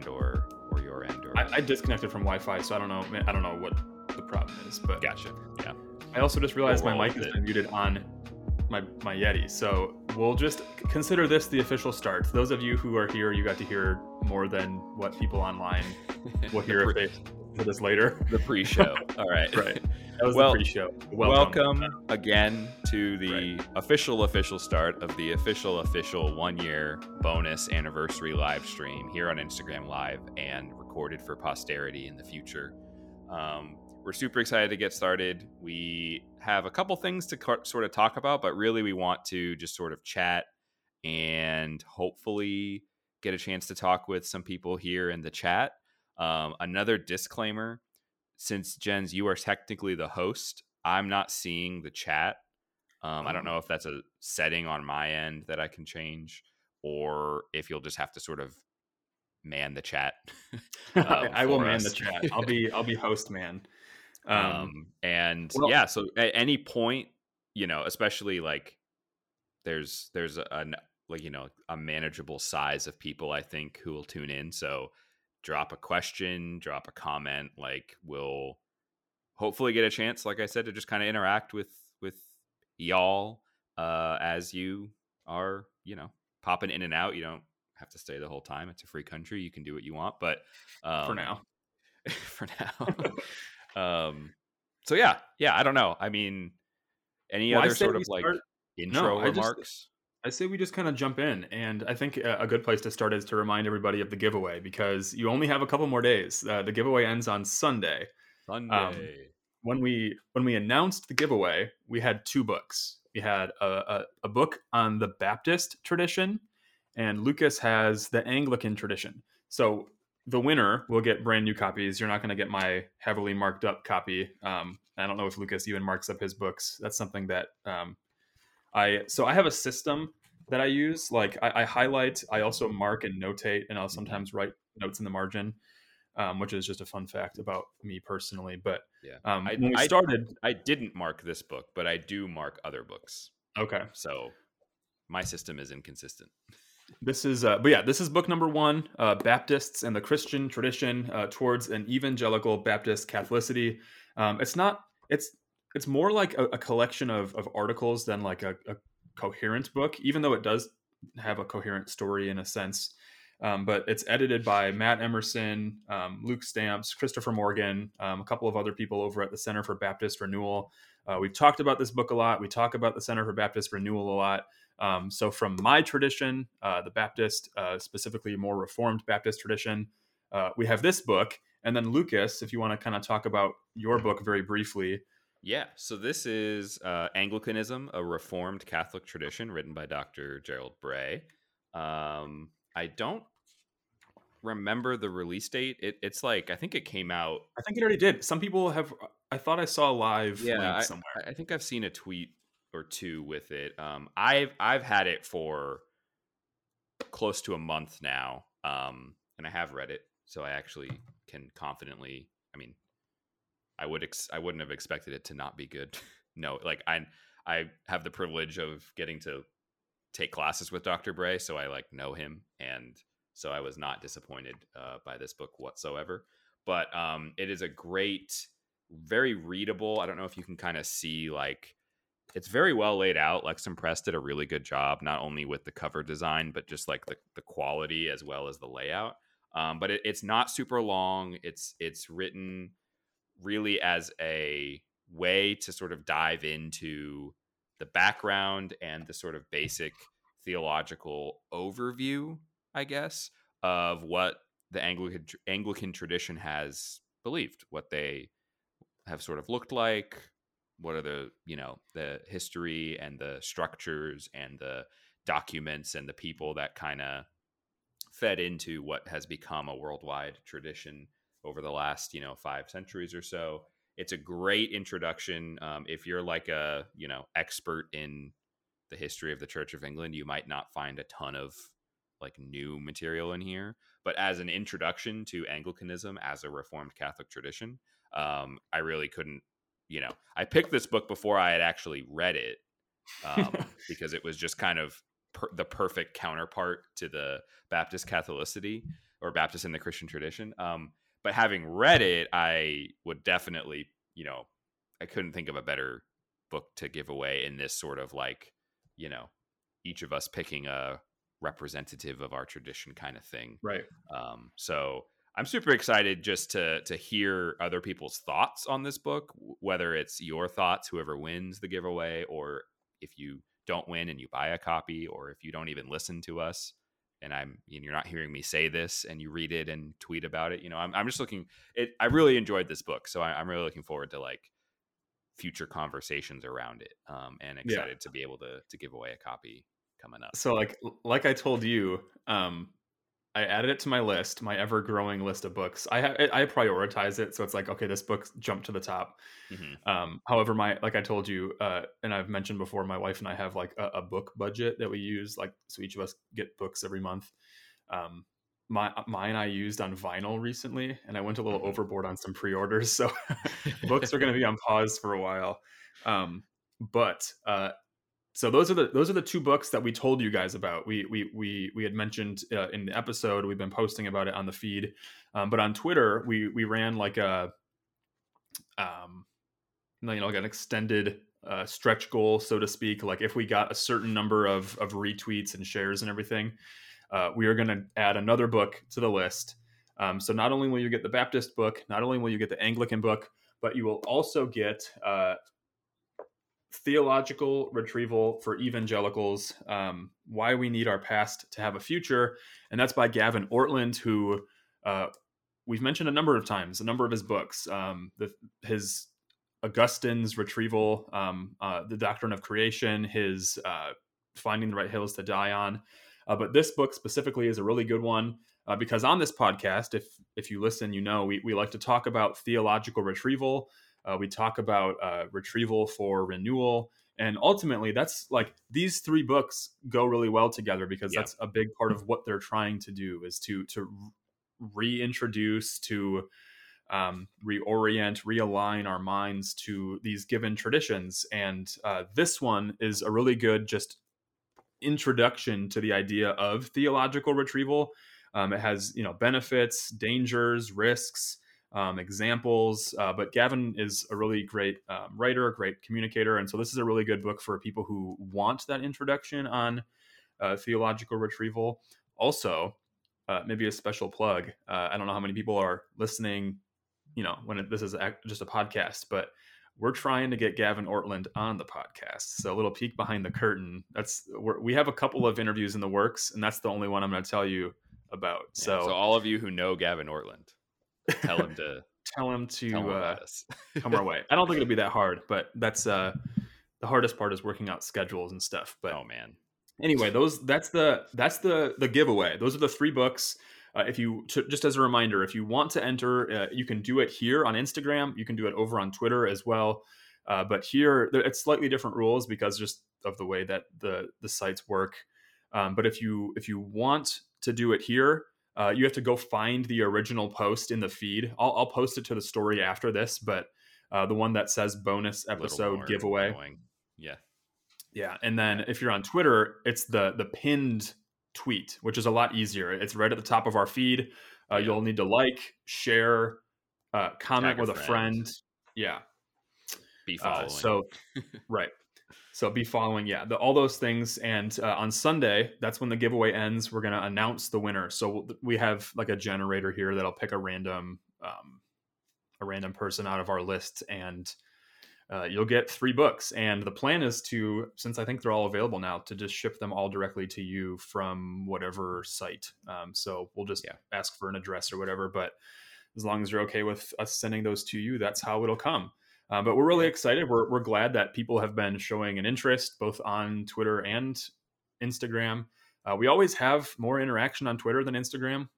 end or your end? Or I disconnected from Wi-Fi, so I don't know what the problem is. But gotcha. Yeah. I also just realized my mic is muted on my Yeti, so we'll just consider this the official start. Those of you who are here, you got to hear more than what people online will hear for this later. The pre-show. All right. Right. That was the pre-show. Welcome again to the official start of the official 1 year bonus anniversary live stream here on Instagram Live and recorded for posterity in the future. We're super excited to get started. We have a couple things to sort of talk about, but really we want to just sort of chat and hopefully get a chance to talk with some people here in the chat. Another disclaimer, since Jens, you are technically the host, I'm not seeing the chat. I don't know if that's a setting on my end that I can change or if you'll just have to sort of man the chat. I will man the chat. I'll be host man. So at any point, you know, especially like there's a manageable size of people I think who will tune in. So drop a question, drop a comment, like we'll hopefully get a chance, like I said, to just kind of interact with y'all as you are, you know, popping in and out. You don't have to stay the whole time. It's a free country. You can do what you want, but for now. So yeah. I don't know. I mean, any other sort of intro remarks? I say we just kind of jump in, and I think a good place to start is to remind everybody of the giveaway, because you only have a couple more days. The giveaway ends on Sunday. When we announced the giveaway, we had two books. We had a book on the Baptist tradition, and Lucas has the Anglican tradition. So the winner will get brand new copies. You're not going to get my heavily marked up copy. I don't know if Lucas even marks up his books. That's something that I have a system that I use. Like I highlight, I also mark and notate, and I'll sometimes write notes in the margin, which is just a fun fact about me personally. But yeah, when we started, I didn't mark this book, but I do mark other books. Okay, so my system is inconsistent. This is book number one, Baptists and the Christian Tradition, Towards an Evangelical Baptist Catholicity. It's more like a collection of articles than like a coherent book, even though it does have a coherent story in a sense. But it's edited by Matt Emerson, Luke Stamps, Christopher Morgan, a couple of other people over at the Center for Baptist Renewal. We've talked about this book a lot. We talk about the Center for Baptist Renewal a lot. So from my tradition, the Baptist, specifically more Reformed Baptist tradition, we have this book. And then Lucas, if you want to kind of talk about your book very briefly. Yeah, so this is Anglicanism, a Reformed Catholic Tradition, written by Dr. Gerald Bray. I don't remember the release date. It's like, I think it came out... I think it already did. Some people have... I thought I saw a live link somewhere. I think I've seen a tweet or two with it. I've had it for close to a month now, and I have read it, so I actually can confidently... I mean... I wouldn't have expected it to not be good. No, like I have the privilege of getting to take classes with Dr. Bray, so I like know him, and so I was not disappointed by this book whatsoever. But it is a great, very readable. I don't know if you can kind of see, like, it's very well laid out. Lexham Press did a really good job, not only with the cover design, but just like the quality as well as the layout. But it's not super long. It's written really as a way to sort of dive into the background and the sort of basic theological overview, I guess, of what the Anglican tradition has believed, what they have sort of looked like, what are the, you know, the history and the structures and the documents and the people that kind of fed into what has become a worldwide tradition over the last, you know, 5 centuries or so. It's a great introduction. If you're like a, you know, expert in the history of the Church of England, you might not find a ton of like new material in here, but as an introduction to Anglicanism as a Reformed Catholic tradition, I really couldn't, you know, I picked this book before I had actually read it, because it was just kind of the perfect counterpart to the Baptist Catholicity. or Baptists in the Christian Tradition. But having read it, I would definitely, you know, I couldn't think of a better book to give away in this sort of like, you know, each of us picking a representative of our tradition kind of thing. Right. So I'm super excited just to hear other people's thoughts on this book, whether it's your thoughts, whoever wins the giveaway, or if you don't win and you buy a copy, or if you don't even listen to us and you're not hearing me say this and you read it and tweet about it. You know, I'm just looking, I really enjoyed this book. So I'm really looking forward to like future conversations around it. And excited to be able to give away a copy coming up. So like I told you, I added it to my list, my ever growing list of books. I prioritize it. So it's like, okay, this book jumped to the top. Mm-hmm. However, like I told you, and I've mentioned before, my wife and I have like a book budget that we use. Like, so each of us get books every month. Mine I used on vinyl recently, and I went a little overboard on some pre-orders. So books are going to be on pause for a while. So those are the two books that we told you guys about. We had mentioned in the episode. We've been posting about it on the feed, but on Twitter we ran like a, like an extended stretch goal, so to speak. Like if we got a certain number of retweets and shares and everything, we are going to add another book to the list. So not only will you get the Baptist book, not only will you get the Anglican book, but you will also get. Theological Retrieval for Evangelicals, Why We Need Our Past to Have a Future. And that's by Gavin Ortlund, who we've mentioned a number of times, a number of his books, his Augustine's Retrieval, The Doctrine of Creation, his Finding the Right Hills to Die On. But this book specifically is a really good one because on this podcast, if you listen, you know, we like to talk about theological retrieval. We talk about retrieval for renewal. And ultimately, that's like these three books go really well together because that's a big part of what they're trying to do is to reintroduce, to reorient, realign our minds to these given traditions. And this one is a really good just introduction to the idea of theological retrieval. It has, benefits, dangers, risks, examples, but Gavin is a really great writer, a great communicator, and so this is a really good book for people who want that introduction on theological retrieval. Also, maybe a special plug. I don't know how many people are listening, this is just a podcast, but we're trying to get Gavin Ortlund on the podcast. So a little peek behind the curtain. We have a couple of interviews in the works, and that's the only one I'm going to tell you about. Yeah, so all of you who know Gavin Ortlund. Tell him come our way. I don't think it'll be that hard, but that's the hardest part is working out schedules and stuff. But oh man, anyway, that's the giveaway. Those are the three books. Just as a reminder, if you want to enter, you can do it here on Instagram. You can do it over on Twitter as well. But here it's slightly different rules because just of the way that the sites work. But if you want to do it here. You have to go find the original post in the feed. I'll post it to the story after this, but the one that says bonus episode giveaway. Annoying. Yeah. Yeah. And then if you're on Twitter, it's the pinned tweet, which is a lot easier. It's right at the top of our feed. You'll need to like, share, comment with a friend. Yeah. Be following. Right. So be following, all those things. And on Sunday, that's when the giveaway ends. We're going to announce the winner. So we have like a generator here that'll pick a random person out of our list, and you'll get three books. And the plan is to, since I think they're all available now, to just ship them all directly to you from whatever site. So we'll just ask for an address or whatever. But as long as you're okay with us sending those to you, that's how it'll come. But we're really excited. We're glad that people have been showing an interest both on Twitter and Instagram. We always have more interaction on Twitter than Instagram,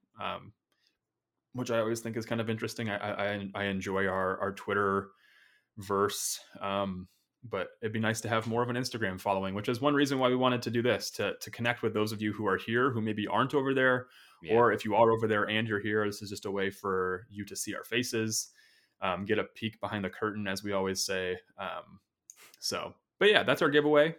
which I always think is kind of interesting. I enjoy our Twitter verse, but it'd be nice to have more of an Instagram following, which is one reason why we wanted to do this, to connect with those of you who are here who maybe aren't over there, or if you are over there and you're here, this is just a way for you to see our faces. Get a peek behind the curtain, as we always say. But yeah, that's our giveaway.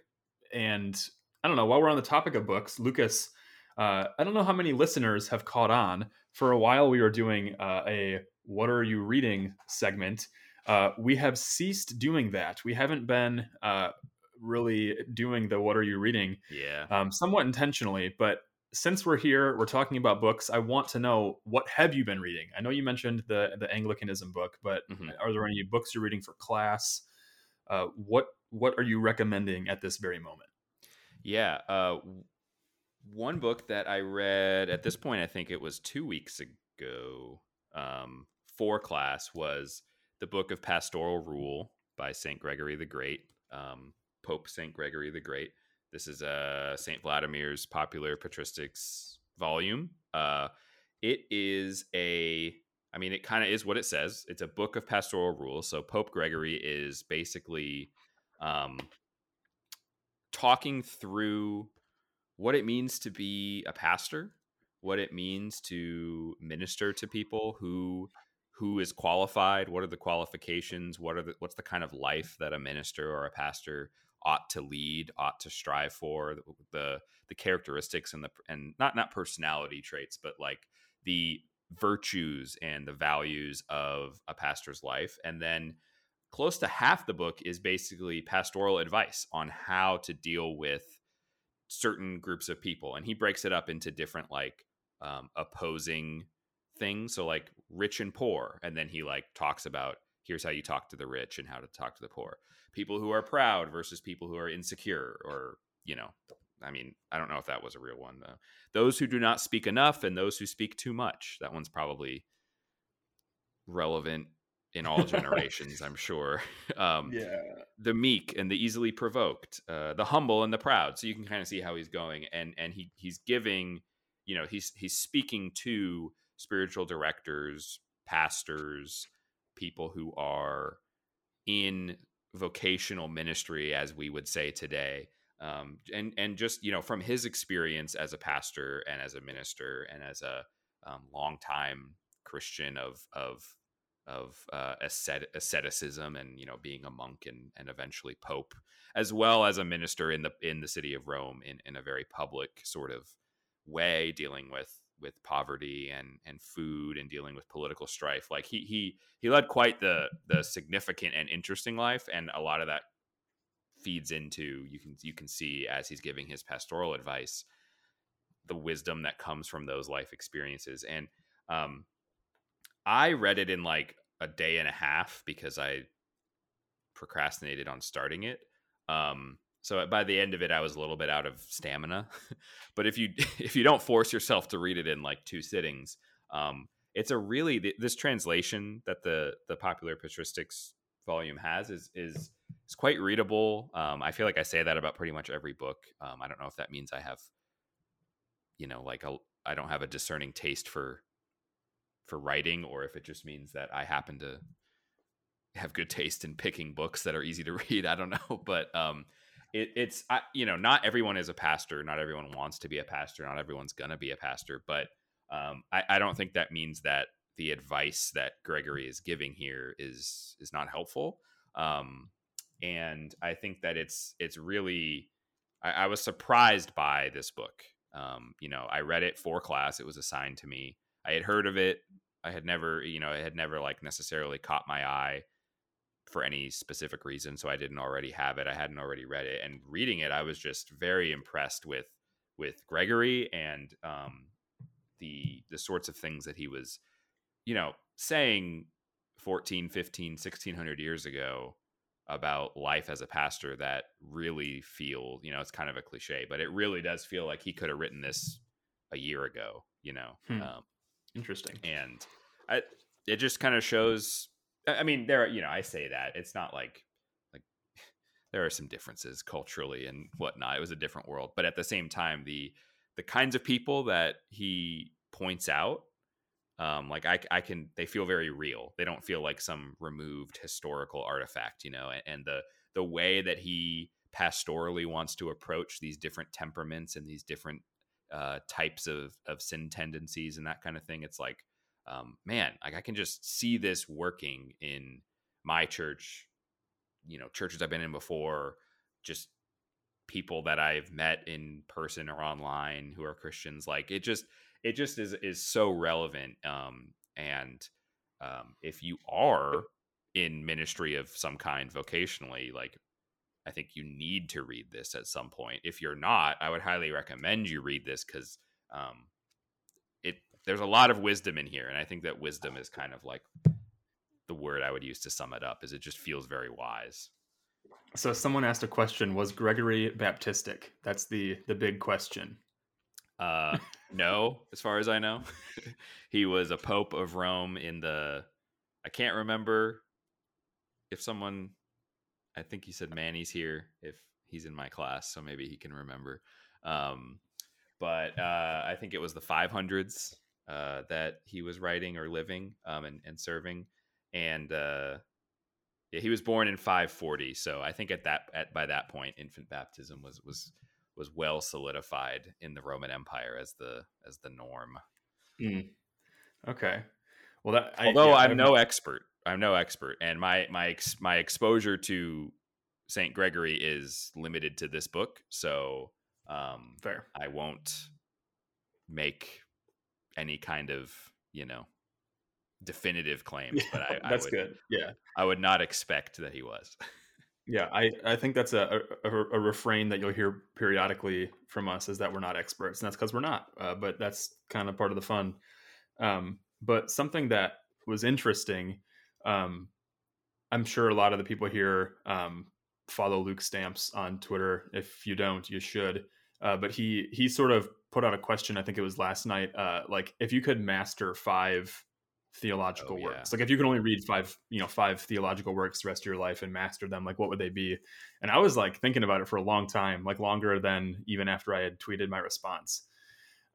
And I don't know, while we're on the topic of books, Lucas, I don't know how many listeners have caught on for a while we were doing a What Are You Reading segment. We have ceased doing that. We haven't been really doing the What Are You Reading? Yeah. Somewhat intentionally, but since we're here, we're talking about books. I want to know, what have you been reading? I know you mentioned the Anglicanism book, but are there any books you're reading for class? What are you recommending at this very moment? Yeah. One book that I read at this point, I think it was 2 weeks ago, for class, was The Book of Pastoral Rule by St. Gregory the Great, Pope St. Gregory the Great. This is St. Vladimir's popular patristics volume. It is it kind of is what it says. It's a book of pastoral rules. So Pope Gregory is basically talking through what it means to be a pastor, what it means to minister to people, who is qualified, what are the qualifications, what's the kind of life that a minister or a pastor ought to lead, ought to strive for, the characteristics and not personality traits, but like the virtues and the values of a pastor's life. And then close to half the book is basically pastoral advice on how to deal with certain groups of people. And he breaks it up into different opposing things. So like rich and poor. And then he talks about, here's how you talk to the rich and how to talk to the poor. People who are proud versus people who are insecure, or, I don't know if that was a real one, though. Those who do not speak enough and those who speak too much. That one's probably relevant in all generations, I'm sure. Yeah. The meek and the easily provoked, the humble and the proud. So you can kind of see how he's going. And he's giving, he's speaking to spiritual directors, pastors, people who are in vocational ministry, as we would say today, and just from his experience as a pastor and as a minister and as a longtime Christian of asceticism and being a monk and eventually pope, as well as a minister in the city of Rome in a very public sort of way, dealing with poverty and food and dealing with political strife. He led quite the significant and interesting life. And a lot of that feeds into, you can see as he's giving his pastoral advice, the wisdom that comes from those life experiences. And I read it in a day and a half because I procrastinated on starting it. So by the end of it, I was a little bit out of stamina. But if you don't force yourself to read it in 2 sittings, it's a really, this translation that the popular patristics volume has is quite readable. I feel like I say that about pretty much every book. I don't know if that means I have, I don't have a discerning taste for writing, or if it just means that I happen to have good taste in picking books that are easy to read. I don't know, but It's not everyone is a pastor. Not everyone wants to be a pastor. Not everyone's going to be a pastor. But I don't think that means that the advice that Gregory is giving here is not helpful. And I think that it's really, I was surprised by this book. I read it for class. It was assigned to me. I had heard of it. I had never, it had never necessarily caught my eye for any specific reason, so I didn't already have it. I hadn't already read it, and reading it, I was just very impressed with Gregory and the sorts of things that he was, saying 14, 15, 1600 years ago about life as a pastor that really feel, it's kind of a cliche, but it really does feel like he could have written this a year ago, Interesting. And it just kind of shows, there are, I say that it's not like there are some differences culturally and whatnot. It was a different world, but at the same time, the kinds of people that he points out, they feel very real. They don't feel like some removed historical artifact, and the way that he pastorally wants to approach these different temperaments and these different types of sin tendencies and that kind of thing. It's I can just see this working in my church, churches I've been in before, just people that I've met in person or online who are Christians. Like it just, it just is so relevant. And if you are in ministry of some kind vocationally, like, I think you need to read this at some point. If you're not, I would highly recommend you read this, because there's a lot of wisdom in here. And I think that wisdom is kind of like the word I would use to sum it up, is it just feels very wise. So someone asked a question, was Gregory Baptistic? That's the big question. No, as far as I know. He was a Pope of Rome in the, I can't remember if someone, I think he said Manny's here, if he's in my class, so maybe he can remember. But I think it was the 500s that he was writing or living and serving. And yeah, he was born in 540. So I think by that point, infant baptism was well solidified in the Roman Empire as the norm. Mm. Okay. Well, I'm no expert, and my exposure to St. Gregory is limited to this book, so fair. I won't make any kind of, definitive claims, but that's good. Yeah, I would not expect that he was. Yeah, I think that's a refrain that you'll hear periodically from us, is that we're not experts, and that's because we're not. But that's kind of part of the fun. But something that was interesting. I'm sure a lot of the people here follow Luke Stamps on Twitter. If you don't, you should. But he sort of put out a question, I think it was last night, like, if you could master 5 theological works, like if you could only read 5 theological works the rest of your life and master them, like what would they be? And I was like thinking about it for a long time, like longer than even after I had tweeted my response.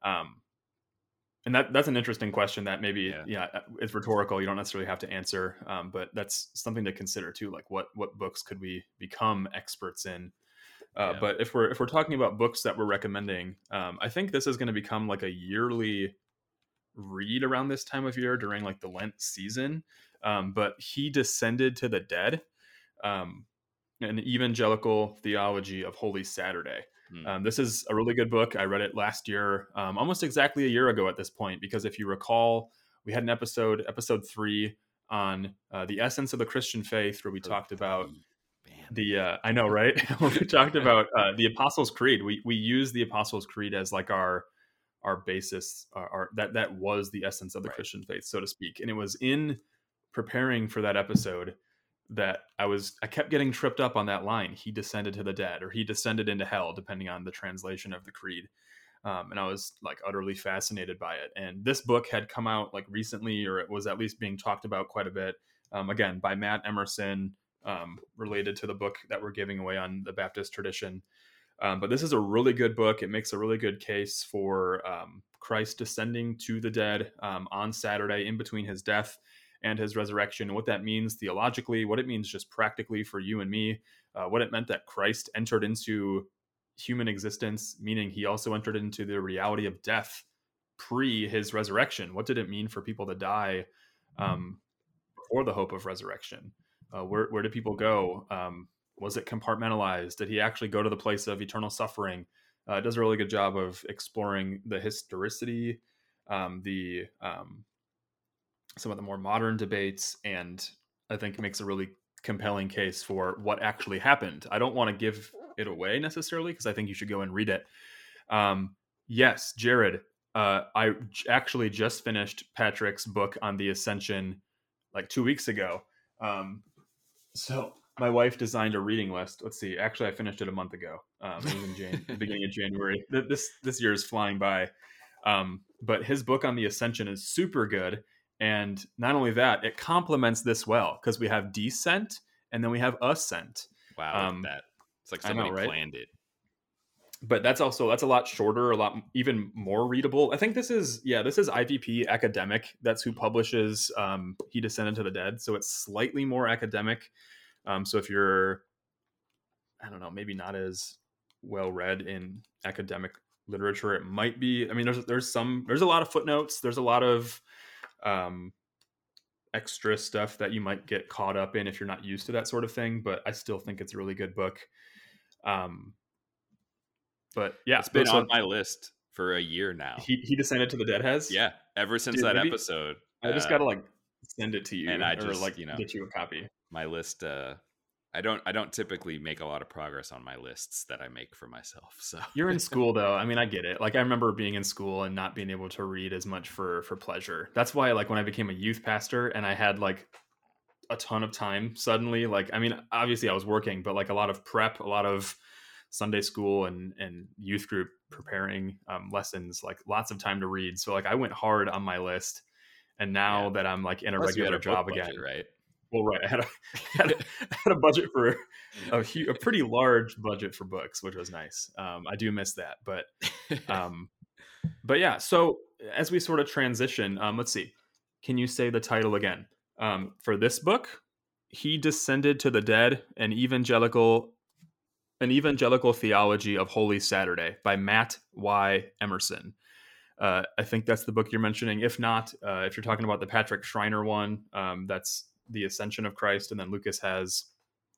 And that's an interesting question that maybe, it's rhetorical. You don't necessarily have to answer, but that's something to consider too. Like what books could we become experts in? But if we're talking about books that we're recommending, I think this is going to become like a yearly read around this time of year during like the Lent season. But He Descended to the Dead, an Evangelical Theology of Holy Saturday. This is a really good book. I read it last year, almost exactly a year ago at this point, because if you recall, we had an episode 3 on the essence of the Christian faith, where we talked about I know, right? We talked about the Apostles' Creed. We use the Apostles' Creed as like our basis, that was the essence of the Christian faith, so to speak. And it was in preparing for that episode that I kept getting tripped up on that line, He descended to the dead, or He descended into hell, depending on the translation of the creed. And I was like utterly fascinated by it. And this book had come out like recently, or it was at least being talked about quite a bit. Again, by Matt Emerson, related to the book that we're giving away on the Baptist tradition. But this is a really good book. It makes a really good case for Christ descending to the dead on Saturday in between his death and his resurrection, and what that means theologically, what it means just practically for you and me, what it meant that Christ entered into human existence, meaning he also entered into the reality of death pre his resurrection. What did it mean for people to die before the hope of resurrection? Where did people go? Was it compartmentalized? Did he actually go to the place of eternal suffering? It does a really good job of exploring the historicity, some of the more modern debates, and I think makes a really compelling case for what actually happened. I don't want to give it away necessarily, because I think you should go and read it. Yes, Jared, I actually just finished Patrick's book on the Ascension like 2 weeks ago. So my wife designed a reading list. Let's see. Actually, I finished it a month ago. It was in the beginning of January. This year is flying by. But his book on the Ascension is super good. And not only that, it complements this well, because we have descent and then we have ascent. Wow, that it's like somebody planned it. But that's a lot shorter, even more readable. I think this is IVP Academic. That's who publishes He Descended to the Dead, so it's slightly more academic. So if you're, I don't know, maybe not as well read in academic literature, it might be. I mean, there's a lot of footnotes. There's a lot of extra stuff that you might get caught up in if you're not used to that sort of thing, but I still think it's a really good book. But yeah, it's been on my list for a year now. He Descended to the Dead has? Yeah, ever since that episode. I just gotta like send it to you, and I just get you a copy. My list. I don't typically make a lot of progress on my lists that I make for myself. So you're in school though. I mean, I get it. Like I remember being in school and not being able to read as much for pleasure. That's why like when I became a youth pastor and I had like a ton of time suddenly, like, I mean, obviously I was working, but like a lot of prep, a lot of Sunday school and youth group preparing lessons, like lots of time to read. So like I went hard on my list, and now that I'm like in a regular job again, right? Well, right. I had a budget for a pretty large budget for books, which was nice. I do miss that, but yeah. So as we sort of transition, let's see. Can you say the title again for this book? He Descended to the Dead: An Evangelical Theology of Holy Saturday by Matt Y. Emerson. I think that's the book you're mentioning. If not, if you're talking about the Patrick Schreiner one, that's The Ascension of Christ, and then Lucas has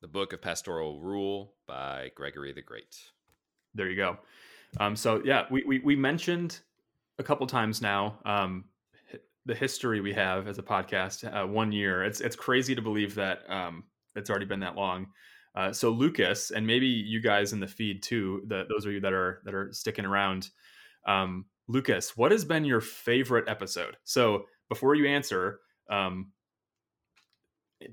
The Book of Pastoral Rule by Gregory the Great. There you go. So yeah, we mentioned a couple times now the history we have as a podcast. 1 year. It's crazy to believe that it's already been that long. So Lucas, and maybe you guys in the feed too, those of you that are sticking around. Lucas, what has been your favorite episode? So before you answer,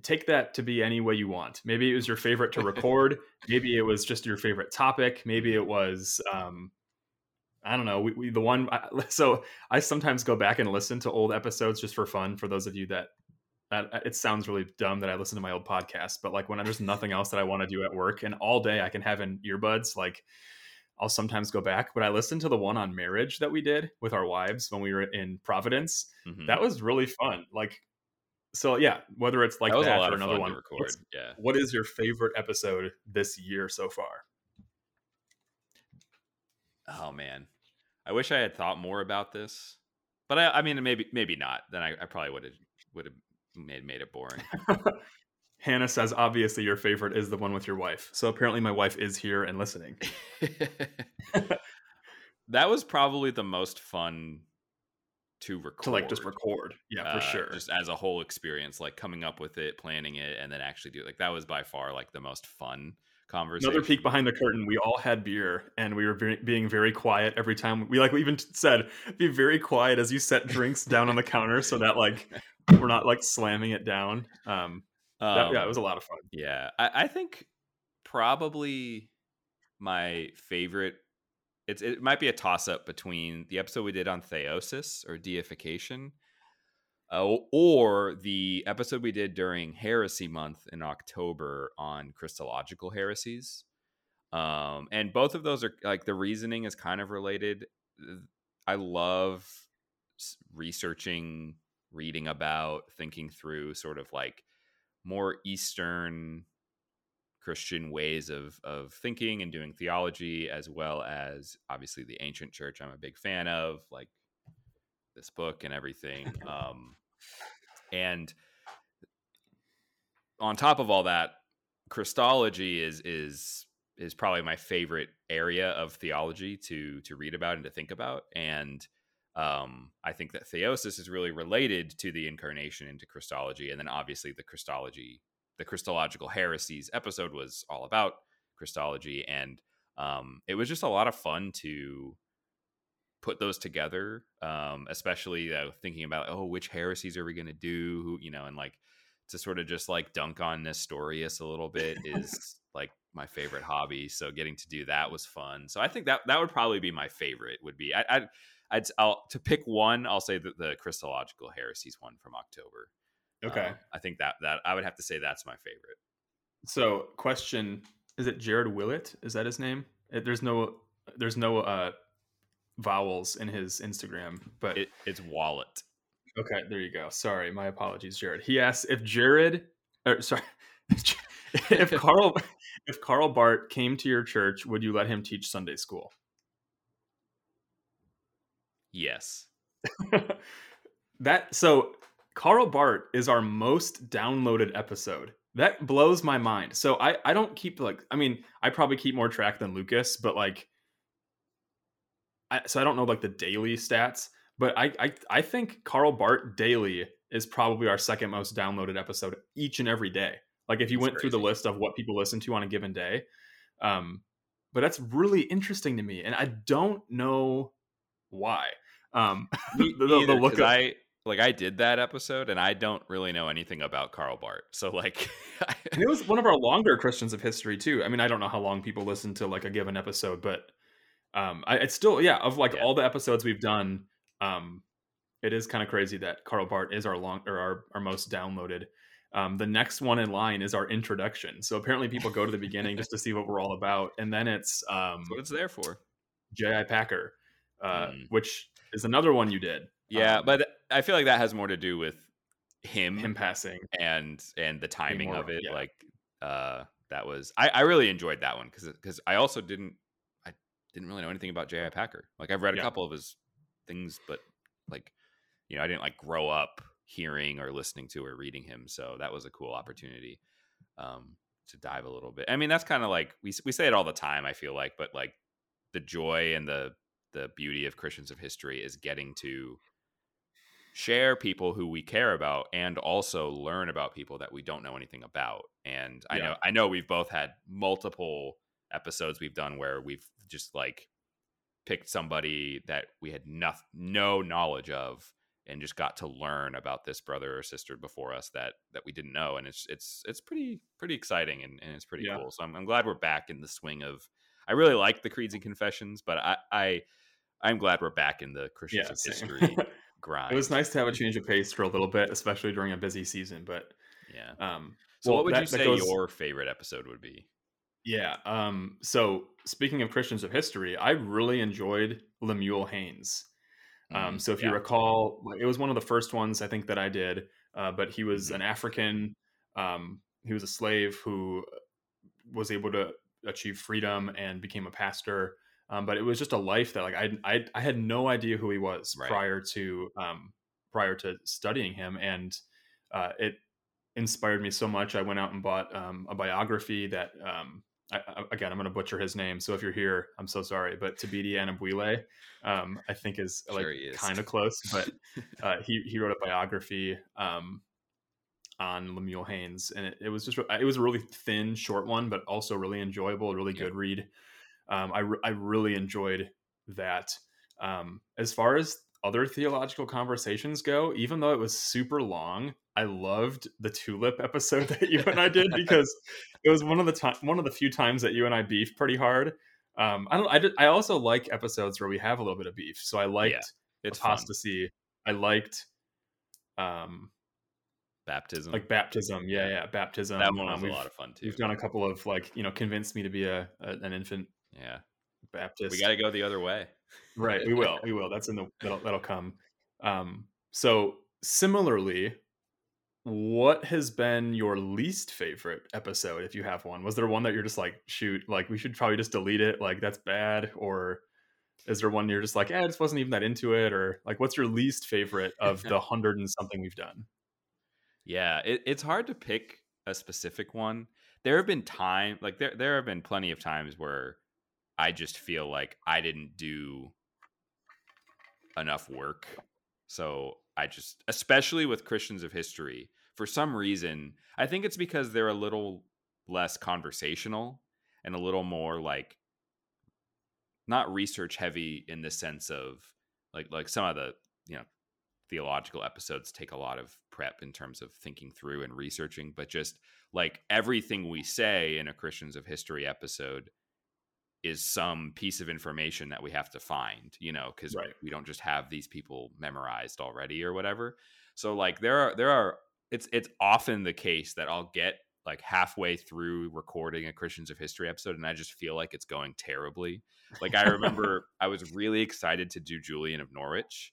take that to be any way you want. Maybe it was your favorite to record. Maybe it was just your favorite topic. Maybe it was, I don't know. So I sometimes go back and listen to old episodes just for fun. For those of you that it sounds really dumb that I listen to my old podcast, but like when there's nothing else that I want to do at work and all day I can have in earbuds, like I'll sometimes go back, but I listened to the one on marriage that we did with our wives when we were in Providence. Mm-hmm. That was really fun. Like, so yeah, whether it's like that or another one, yeah. What is your favorite episode this year so far? Oh man, I wish I had thought more about this, but I mean, maybe not. Then I probably would have made it boring. Hannah says, obviously your favorite is the one with your wife. So apparently my wife is here and listening. That was probably the most fun to record, to like just record, yeah, for sure, just as a whole experience, like coming up with it, planning it, and then actually do it. Like that was by far like the most fun conversation. Another peek behind the curtain, we all had beer and we were being very quiet every time. We even said be very quiet as you set drinks down on the counter so that like we're not like slamming it down. It was a lot of fun. Yeah, I think probably my favorite. It might be a toss-up between the episode we did on theosis or deification or the episode we did during Heresy Month in October on Christological heresies. And both of those are like the reasoning is kind of related. I love researching, reading about, thinking through sort of like more Eastern Christian ways of thinking and doing theology, as well as obviously the ancient church. I'm a big fan of like this book and everything. And on top of all that, Christology is probably my favorite area of theology to read about and to think about. And I think that theosis is really related to the incarnation into Christology. And then obviously the Christological heresies episode was all about Christology. And it was just a lot of fun to put those together, especially thinking about, which heresies are we going to do? And like to sort of just like dunk on Nestorius a little bit is like my favorite hobby. So getting to do that was fun. So I think that would probably be my favorite would be, I'll to pick one, I'll say that the Christological heresies one from October. Okay. I think that I would have to say that's my favorite. So question, is it Jared Willett? Is that his name? There's no vowels in his Instagram, but it's Wallet. Okay. There you go. Sorry. My apologies, Jared. He asks if Karl Barth came to your church, would you let him teach Sunday school? Yes. Karl Barth is our most downloaded episode. That blows my mind. So I don't keep I probably keep more track than Lucas, but like So I don't know like the daily stats, but I think Karl Barth daily is probably our second most downloaded episode each and every day. Like if you went through the list of what people listen to on a given day, but that's really interesting to me, and I don't know why. I did that episode, and I don't really know anything about Karl Barth. So like, and it was one of our longer Christians of History too. I mean, I don't know how long people listen to like a given episode, but all the episodes we've done, it is kind of crazy that Karl Barth is our most downloaded. The next one in line is our introduction. So apparently people go to the beginning just to see what we're all about. And then it's that's what it's there for. J.I. Packer, which is another one you did. Yeah, but I feel like that has more to do with him passing and the timing of it. Yeah. Like that was I really enjoyed that one because I also didn't really know anything about J.I. Packer. Like I've read a couple of his things, but like, you know, I didn't like grow up hearing or listening to or reading him. So that was a cool opportunity to dive a little bit. I mean, that's kind of like we say it all the time, I feel like, but like the joy and the beauty of Christians of History is getting to share people who we care about and also learn about people that we don't know anything about. And I know we've both had multiple episodes we've done where we've just like picked somebody that we had no knowledge of and just got to learn about this brother or sister before us that we didn't know. And it's pretty exciting and it's pretty cool. So I'm glad we're back in the swing of, I really like the creeds and confessions, but I'm glad we're back in the Christians of History grind. It was nice to have a change of pace for a little bit, especially during a busy season, but yeah. So what would you say your favorite episode would be? Yeah. So speaking of Christians of History, I really enjoyed Lemuel Haynes. So if you recall, it was one of the first ones I think that I did, but he was an African, he was a slave who was able to achieve freedom and became a pastor. But it was just a life that like, I had no idea who he was prior to studying him. And, it inspired me so much. I went out and bought, a biography that, I'm going to butcher his name. So if you're here, I'm so sorry, but Tabidi Anabuile, I think is like kind of close, but he wrote a biography on Lemuel Haynes, and it was a really thin, short one, but also really enjoyable, really good read. I really enjoyed that. As far as other theological conversations go, even though it was super long, I loved the tulip episode that you and I did because it was one of the few times that you and I beefed pretty hard. I also like episodes where we have a little bit of beef. So I liked apostasy. Fun. I liked baptism. Like baptism. Yeah. Baptism. That one was a lot of fun too. We've done a couple of like, you know, convince me to be an infant. Yeah. Baptist. We got to go the other way. Right. We will. That's that'll come. So similarly, what has been your least favorite episode, if you have one? Was there one that you're just like, shoot, like we should probably just delete it, like that's bad? Or is there one you're just like, I just wasn't even that into it? Or like, what's your least favorite of the 100 and something we've done? Yeah, it's hard to pick a specific one. There have been there have been plenty of times where I just feel like I didn't do enough work. So I just, especially with Christians of History, for some reason, I think it's because they're a little less conversational and a little more like not research heavy in the sense of like some of the, you know, theological episodes take a lot of prep in terms of thinking through and researching, but just like everything we say in a Christians of History episode is some piece of information that we have to find, you know, because we don't just have these people memorized already or whatever. So like there are it's often the case that I'll get like halfway through recording a Christians of History episode and I just feel like it's going terribly. Like I remember I was really excited to do Julian of Norwich.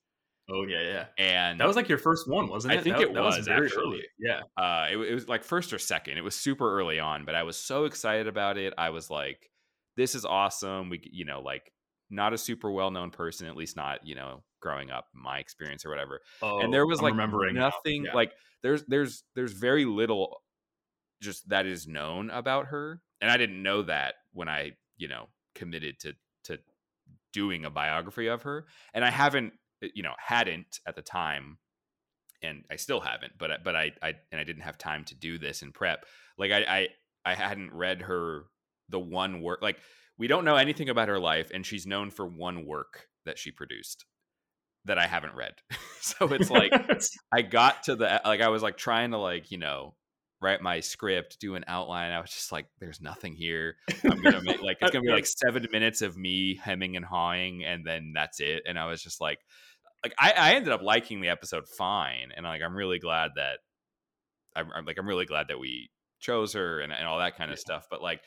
Oh yeah. And that was like your first one, wasn't it? I think that was very actually early. Yeah. It was like first or second. It was super early on, but I was so excited about it. I was like, this is awesome. We, you know, like not a super well-known person, at least not, you know, growing up, my experience or whatever. Oh, and there was like nothing like there's very little just that is known about her. And I didn't know that when I, you know, committed to doing a biography of her. And I hadn't at the time, and I still haven't, but I didn't have time to do this in prep. Like I hadn't read her the one work, like we don't know anything about her life, and she's known for one work that she produced that I haven't read. So it's like, I got to the, like, I was like trying to like, you know, write my script, do an outline. I was just like, there's nothing here. I'm going to make like, it's going to be like 7 minutes of me hemming and hawing, and then that's it. And I was just like I ended up liking the episode fine. And like, I'm really glad that we chose her and all that kind of stuff. But like,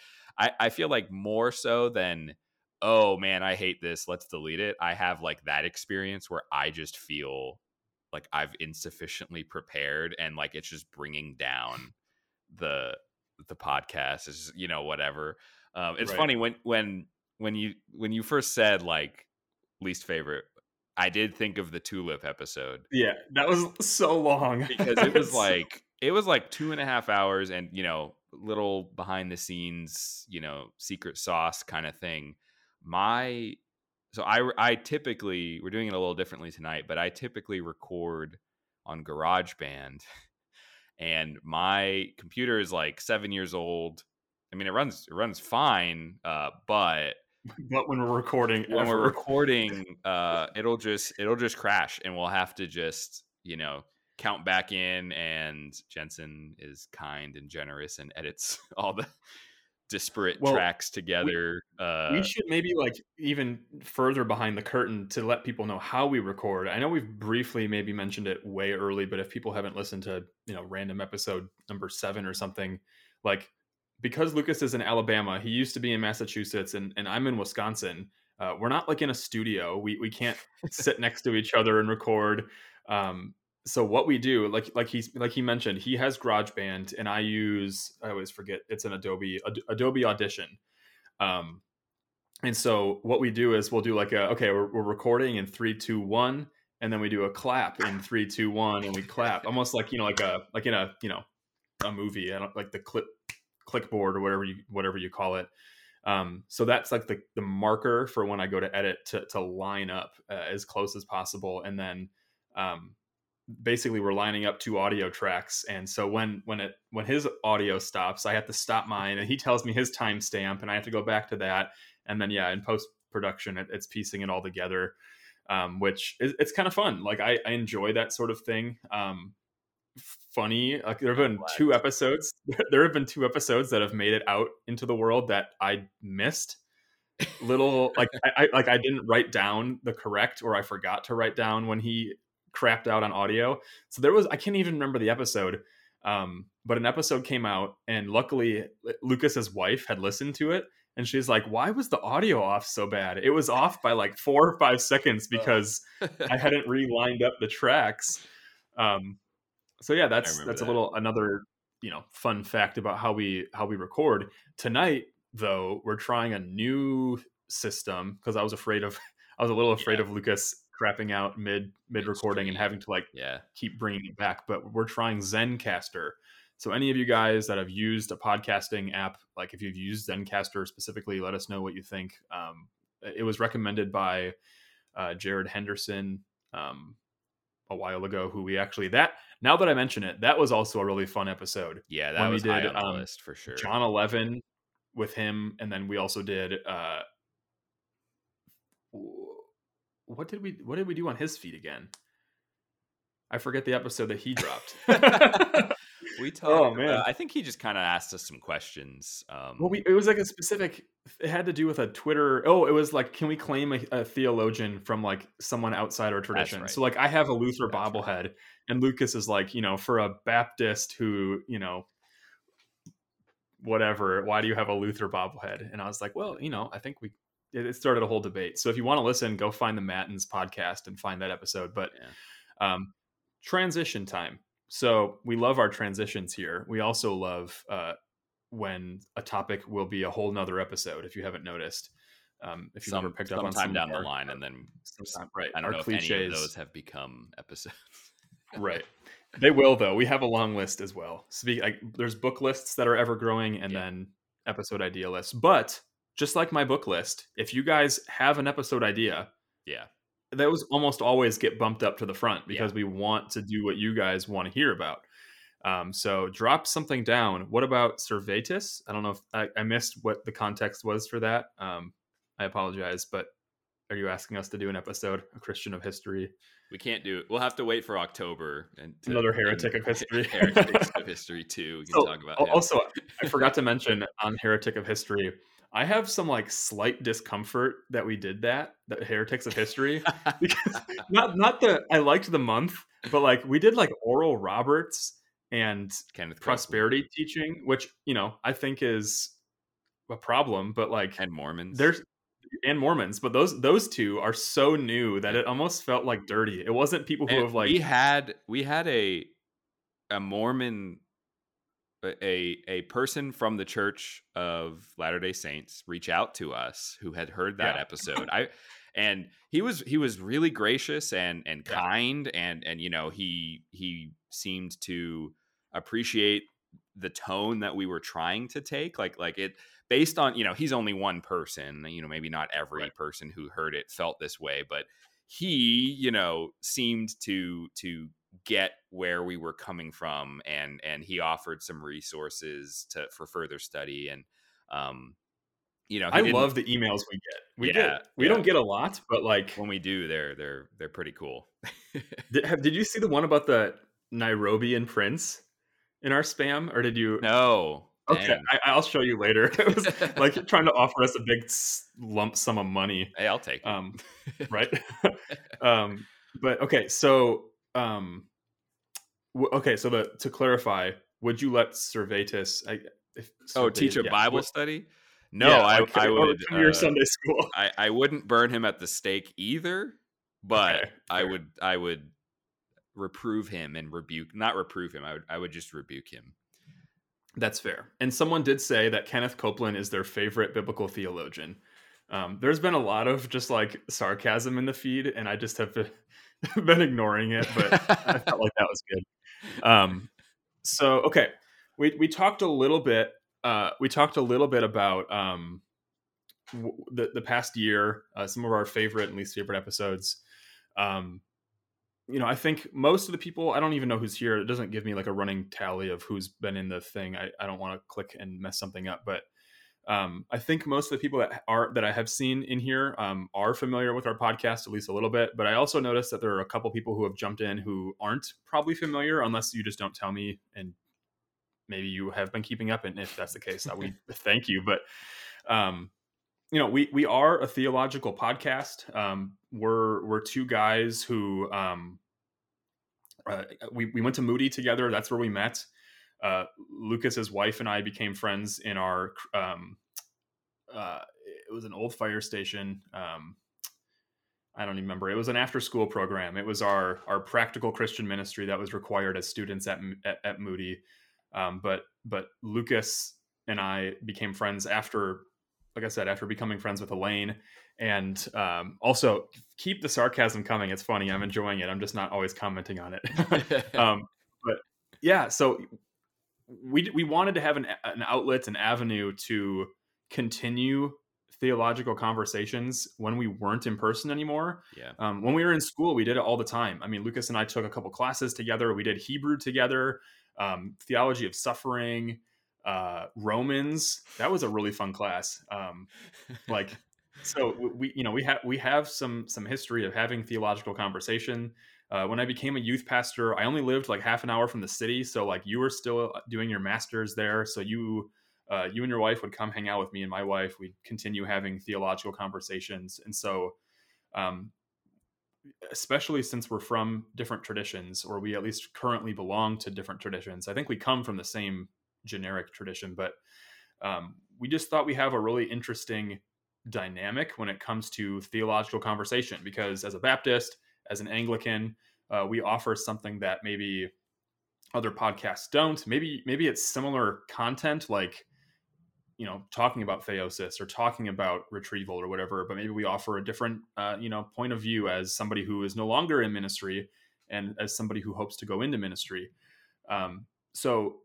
I feel like more so than, oh man, I hate this, let's delete it, I have like that experience where I just feel like I've insufficiently prepared, and like it's just bringing down the podcast, is, you know, whatever. It's right. Funny when you first said like least favorite, I did think of the Tulip episode. Yeah, that was so long because it was like 2.5 hours, and you know, little behind the scenes, you know, secret sauce kind of thing. I typically, we're doing it a little differently tonight, but I typically record on GarageBand, and my computer is like 7 years old. I mean, it runs fine, but when we're recording, it'll just crash, and we'll have to just, you know, count back in. And Jensen is kind and generous and edits all the disparate tracks together. We should maybe like even further behind the curtain to let people know how we record. I know we've briefly maybe mentioned it way early, but if people haven't listened to, you know, random episode number 7 or something, like, because Lucas is in Alabama, he used to be in Massachusetts, and I'm in Wisconsin. We're not like in a studio. We can't sit next to each other and record. So what we do, like he mentioned, he has GarageBand, and I always forget it's an Adobe Audition. And so what we do is we'll do like we're recording in 3, 2, 1, and then we do a clap in 3, 2, 1, and we clap almost like, you know, like in a movie, like the clipboard or whatever you call it. So that's like the marker for when I go to edit to line up as close as possible. And then, basically we're lining up 2 audio tracks, and so when his audio stops, I have to stop mine, and he tells me his timestamp, and I have to go back to that. And then in post-production it's piecing it all together, which is, it's kind of fun. Like I enjoy that sort of thing. Funny, like there have been two episodes that have made it out into the world that I missed. Little like I didn't write down the correct, or I forgot to write down when he crapped out on audio. So there was, I can't even remember the episode, but an episode came out, and luckily Lucas's wife had listened to it, and she's like, why was the audio off so bad? It was off by like 4 or 5 seconds because I hadn't relined up the tracks. So yeah, that's a little, another, you know, fun fact about how we record. Tonight though, we're trying a new system because I was a little afraid of Lucas crapping out mid recording and having to keep bringing it back. But we're trying Zencaster. So any of you guys that have used a podcasting app, like if you've used Zencaster specifically, let us know what you think. It was recommended by Jared Henderson a while ago, who we actually, that, now that I mention it, that was also a really fun episode. Yeah, that was high on the list for sure. John 11 with him, and then we also did What did we do on his feed again? I forget the episode that he dropped. I think he just kind of asked us some questions. It was like a specific, it had to do with a Twitter. Oh, it was like, can we claim a theologian from like someone outside our tradition? Right. So like I have a Luther bobblehead, right, and Lucas is like, you know, for a Baptist who, you know, whatever, why do you have a Luther bobblehead? And I was like, well, you know, I think it started a whole debate. So if you want to listen, go find the Mattins podcast and find that episode. But transition time. So we love our transitions here. We also love when a topic will be a whole nother episode, if you haven't noticed. If you've never picked up on time down the line, and then right, I don't know cliches, if any of those have become episodes. Right. They will, though. We have a long list as well. So there's book lists that are ever growing, and then episode idea lists. But just like my book list, if you guys have an episode idea, those almost always get bumped up to the front because we want to do what you guys want to hear about. So drop something down. What about Servetus? I don't know if I missed what the context was for that. I apologize, but are you asking us to do an episode, A Christian of History? We can't do it. We'll have to wait for October. Another Heretic of History. Heretics of History 2. We can talk about that. Also, I forgot to mention on Heretic of History, I have some slight discomfort that we did that Heretics of History, because I liked the month, but we did Oral Roberts and Kenneth prosperity Copeland teaching, which, I think is a problem, but and Mormons. And Mormons, but those two are so new that it almost felt dirty. It wasn't people who have we had a Mormon, a person from the Church of Latter-day Saints reach out to us who had heard that episode. And he was really gracious and kind, and he seemed to appreciate the tone that we were trying to take, it. Based on, he's only one person, maybe not every person who heard it felt this way, but he, seemed to get where we were coming from, and he offered some resources for further study. And, I love the emails we get. We don't get a lot, but when we do, they're pretty cool. Did you see the one about the Nairobian prince in our spam, or did you? No. Okay, I'll show you later. It was trying to offer us a big lump sum of money. Hey, I'll take it. Right? But okay, so to clarify, would you let Servetus? Teach a Bible study? No, I would. From your Sunday school, I wouldn't burn him at the stake either. But okay, I would reprove him and rebuke. Not reprove him. I would just rebuke him. That's fair. And someone did say that Kenneth Copeland is their favorite biblical theologian. There's been a lot of just sarcasm in the feed, and I just have been ignoring it, but I felt that was good. Okay. We talked a little bit. We talked a little bit about the past year, some of our favorite and least favorite episodes. I think most of the people, I don't even know who's here. It doesn't give me a running tally of who's been in the thing. I don't want to click and mess something up, but I think most of the people that I have seen in here are familiar with our podcast, at least a little bit. But I also noticed that there are a couple people who have jumped in who aren't probably familiar, unless you just don't tell me. And maybe you have been keeping up. And if that's the case, we thank you. But we are a theological podcast. We're two guys who we went to Moody together. That's where we met. Lucas's wife and I became friends in our it was an old fire station. I don't even remember. It was an after school program. It was our practical Christian ministry that was required as students at Moody. But Lucas and I became friends after. Like I said, after becoming friends with Elaine, and also keep the sarcasm coming. It's funny. I'm enjoying it. I'm just not always commenting on it. But yeah, so we wanted to have an outlet, an avenue to continue theological conversations when we weren't in person anymore. Yeah. When we were in school, we did it all the time. I mean, Lucas and I took a couple classes together. We did Hebrew together, theology of suffering, Romans. That was a really fun class. So we have some history of having theological conversation. When I became a youth pastor, I only lived half an hour from the city. So you were still doing your master's there. So you and your wife would come hang out with me and my wife. We'd continue having theological conversations. And so, especially since we're from different traditions, or we at least currently belong to different traditions, I think we come from the same generic tradition, but we just thought we have a really interesting dynamic when it comes to theological conversation, because as a Baptist, as an Anglican, we offer something that maybe other podcasts don't. Maybe it's similar content, talking about theosis or talking about retrieval or whatever, but maybe we offer a different point of view as somebody who is no longer in ministry and as somebody who hopes to go into ministry. So,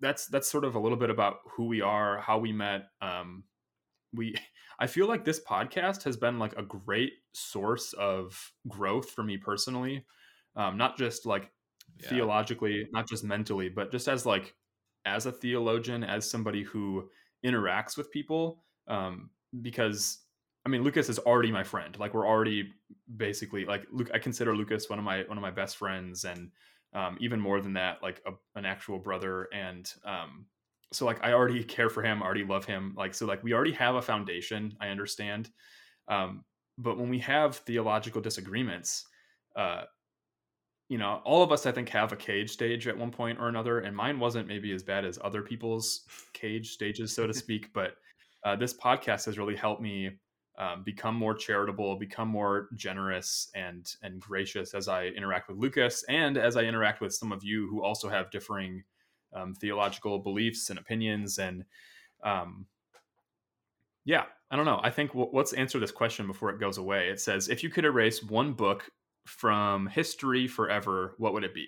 that's sort of a little bit about who we are, how we met, I feel like this podcast has been like a great source of growth for me personally. Not just like theologically, not just mentally, but just as like, as a theologian, as somebody who interacts with people. Because I mean, Lucas is already my friend. Like we're already basically like, I consider Lucas one of my best friends. And, even more than that, like an actual brother. And, so like, I already care for him, I already love him. Like, so like, we already have a foundation, I understand. But when we have theological disagreements, you know, all of us, I think, have a cage stage at one point or another, and mine wasn't maybe as bad as other people's cage stages, so to speak. But this podcast has really helped me become more charitable, become more generous and gracious as I interact with Lucas and as I interact with some of you who also have differing theological beliefs and opinions. And yeah, I don't know. I think let's answer this question before it goes away. It says, if you could erase one book from history forever, what would it be?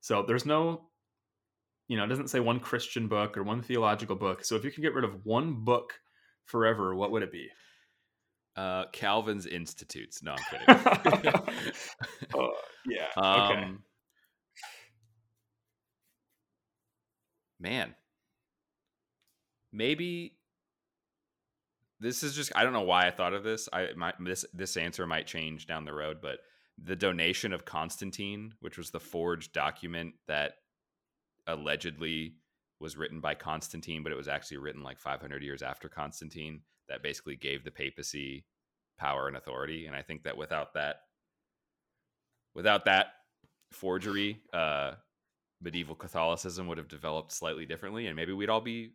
So there's no, you know, it doesn't say one Christian book or one theological book. So if you can get rid of one book forever, what would it be? Calvin's Institutes. No, I'm kidding. Yeah. Okay. Man, maybe this is just, I don't know why I thought of this. This answer might change down the road, but the donation of Constantine, which was the forged document that allegedly was written by Constantine, but it was actually written like 500 years after Constantine, that basically gave the papacy power and authority. And I think that without that forgery, medieval Catholicism would have developed slightly differently, and maybe we'd all be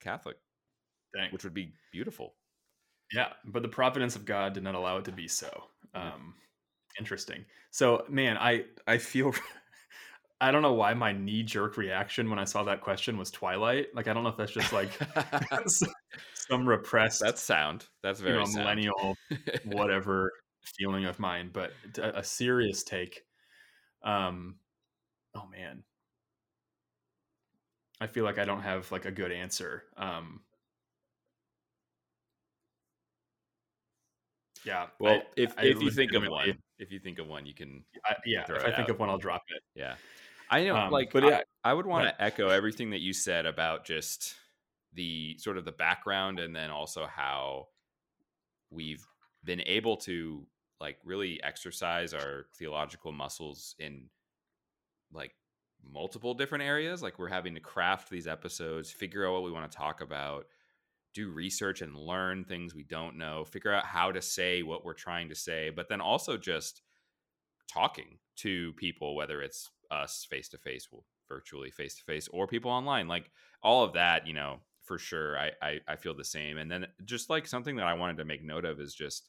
Catholic. Dang. Which would be beautiful. Yeah, but the providence of God did not allow it to be so. Interesting. So, man, I feel, I don't know why my knee-jerk reaction when I saw that question was Twilight. Like, I don't know if that's just like some repressed. That's sound. That's very millennial, whatever feeling of mine. But a serious take. Oh man, I feel like I don't have like a good answer. Yeah. Well, if you think of one. If you think of one, you can. If I think of one, I'll drop it. Yeah, I know. I would want to echo everything that you said about just the sort of the background, and then also how we've been able to like really exercise our theological muscles in like multiple different areas. Like we're having to craft these episodes, figure out what we want to talk about, do research and learn things we don't know, figure out how to say what we're trying to say, but then also just talking to people, whether it's us face-to-face, virtually face-to-face, or people online, like all of that, you know, for sure. I feel the same. And then just like something that I wanted to make note of is just,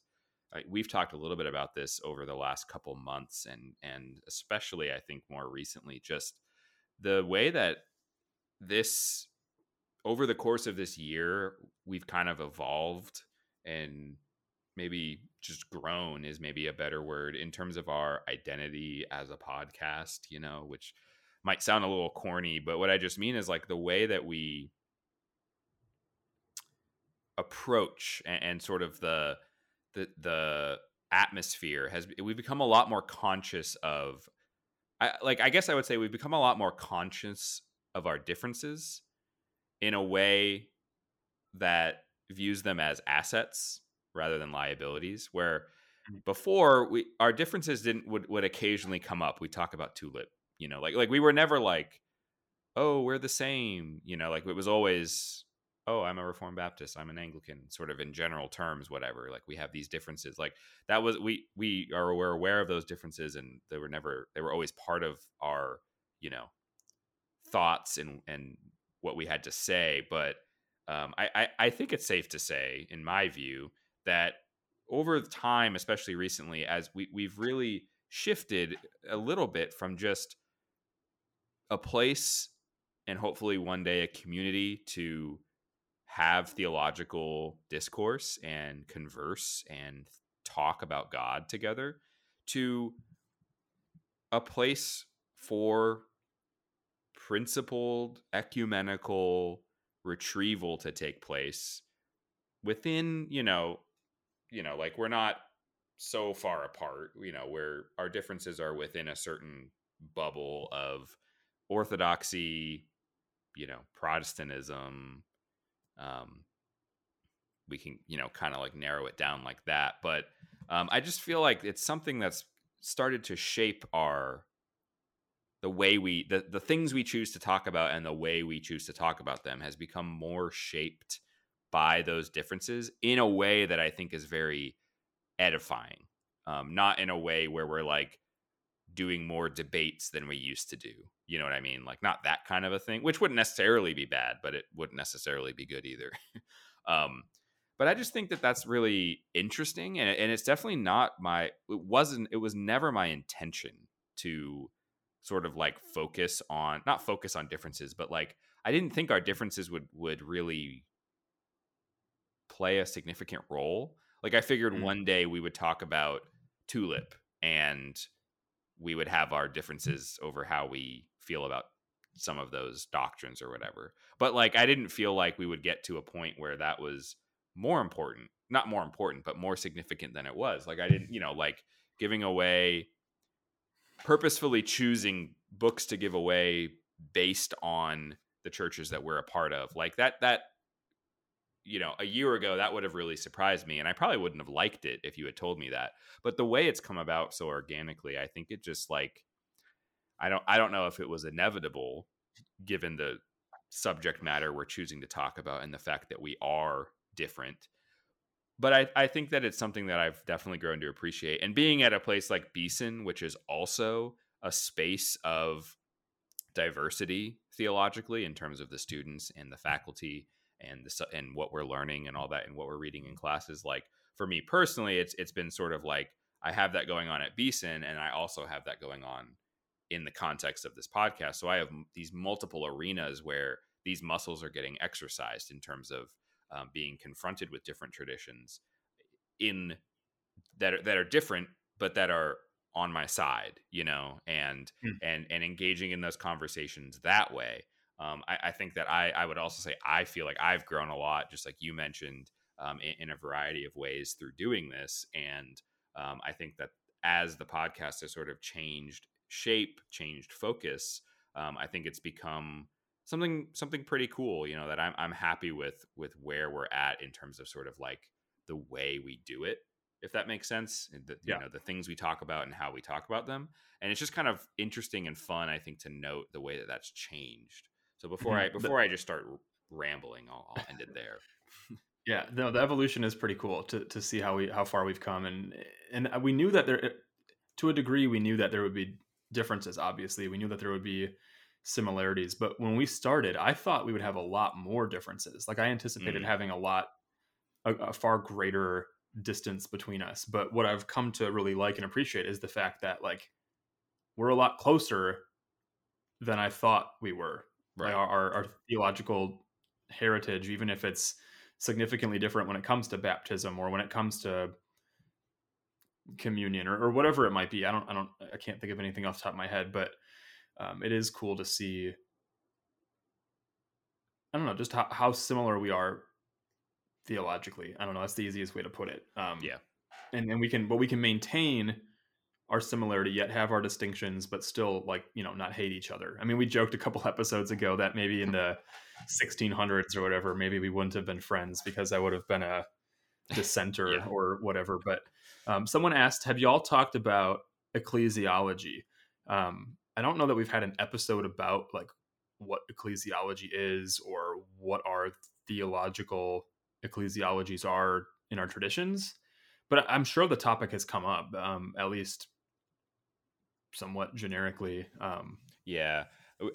like, we've talked a little bit about this over the last couple months and especially I think more recently, just the way that this, over the course of this year, we've kind of evolved and maybe just grown is maybe a better word in terms of our identity as a podcast, you know, which might sound a little corny, but what I just mean is like the way that we approach and sort of the atmosphere we've become a lot more conscious of. I guess I would say we've become a lot more conscious of our differences in a way that views them as assets rather than liabilities, where before our differences would occasionally come up. We talk about Tulip, you know, like we were never like, oh, we're the same, you know, like it was always, oh, I'm a Reformed Baptist, I'm an Anglican, sort of in general terms, whatever. Like we have these differences, like that was, we're aware of those differences, and they were always part of our, you know, thoughts and what we had to say. But I think it's safe to say, in my view, that over time, especially recently, as we've really shifted a little bit from just a place and hopefully one day a community to have theological discourse and converse and talk about God together, to a place for principled ecumenical retrieval to take place within, you know, like we're not so far apart, where our differences are within a certain bubble of orthodoxy, Protestantism. We can, kind of like narrow it down like that. But I just feel like it's something that's started to shape the things we choose to talk about, and the way we choose to talk about them has become more shaped by those differences in a way that I think is very edifying. Not in a way where we're like doing more debates than we used to do. You know what I mean? Like not that kind of a thing, which wouldn't necessarily be bad, but it wouldn't necessarily be good either. But I just think that that's really interesting. And it's definitely not it was never my intention to sort of like not focus on differences, but like, I didn't think our differences would really play a significant role. Like I figured one day we would talk about Tulip and we would have our differences over how we feel about some of those doctrines or whatever. But like, I didn't feel like we would get to a point where that was not more important, but more significant than it was. Like I didn't, like giving away, purposefully choosing books to give away based on the churches that we're a part of, like that, a year ago, that would have really surprised me. And I probably wouldn't have liked it if you had told me that, but the way it's come about so organically, I think it just like, I don't know if it was inevitable given the subject matter we're choosing to talk about and the fact that we are different. But I think that it's something that I've definitely grown to appreciate. And being at a place like Beeson, which is also a space of diversity theologically in terms of the students and the faculty and what we're learning and all that and what we're reading in classes, like for me personally, it's been sort of like I have that going on at Beeson, and I also have that going on in the context of this podcast. So I have these multiple arenas where these muscles are getting exercised in terms of being confronted with different traditions in that are different, but that are on my side, and engaging in those conversations that way. I think that I would also say, I feel like I've grown a lot, just like you mentioned, in a variety of ways through doing this. And I think that as the podcast has sort of changed shape, changed focus, I think it's become something pretty cool, that I'm happy with where we're at in terms of sort of like the way we do it, if that makes sense, the things we talk about and how we talk about them. And it's just kind of interesting and fun, I think, to note the way that that's changed. So before I just start rambling, I'll end it there. Yeah, no, the evolution is pretty cool to see how far we've come. And we knew that there, to a degree, would be differences. Obviously, we knew that there would be similarities, but when we started, I thought we would have a lot more differences. Like I anticipated having a far greater distance between us. But what I've come to really like and appreciate is the fact that like we're a lot closer than I thought we were. Right. Like our theological heritage, even if it's significantly different when it comes to baptism or when it comes to communion or whatever it might be. I can't think of anything off the top of my head, but it is cool to see, I don't know, just how similar we are theologically. I don't know. That's the easiest way to put it. Yeah. And then we can maintain our similarity, yet have our distinctions, but still like, not hate each other. I mean, we joked a couple episodes ago that maybe in the 1600s or whatever, maybe we wouldn't have been friends because I would have been a dissenter or whatever. But someone asked, have y'all talked about ecclesiology? I don't know that we've had an episode about like what ecclesiology is or what our theological ecclesiologies are in our traditions, but I'm sure the topic has come up, at least somewhat generically. Yeah,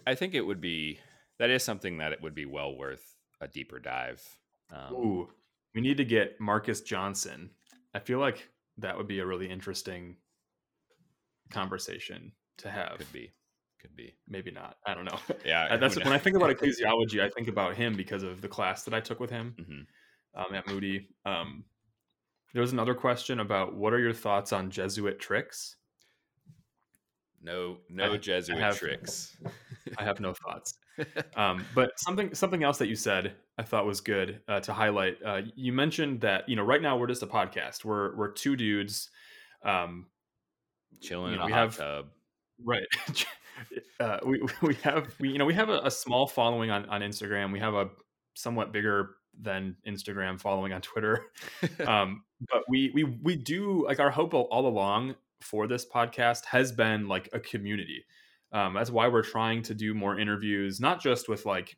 I think that is something that it would be well worth a deeper dive. Ooh, we need to get Marcus Johnson. I feel like that would be a really interesting conversation to have. Could be maybe not, I don't know. Yeah. That's when I think about ecclesiology, I think about him because of the class that I took with him at Moody. There was another question about what are your thoughts on Jesuit tricks? No Jesuit tricks. I have no thoughts. But something else that you said I thought was good to highlight. You mentioned that, right now we're just a podcast. We're two dudes chilling in a hot tub. Right. We have a small following on Instagram. We have a somewhat bigger than Instagram following on Twitter. But we do, like, our hope all along for this podcast has been like a community. That's why we're trying to do more interviews, not just with like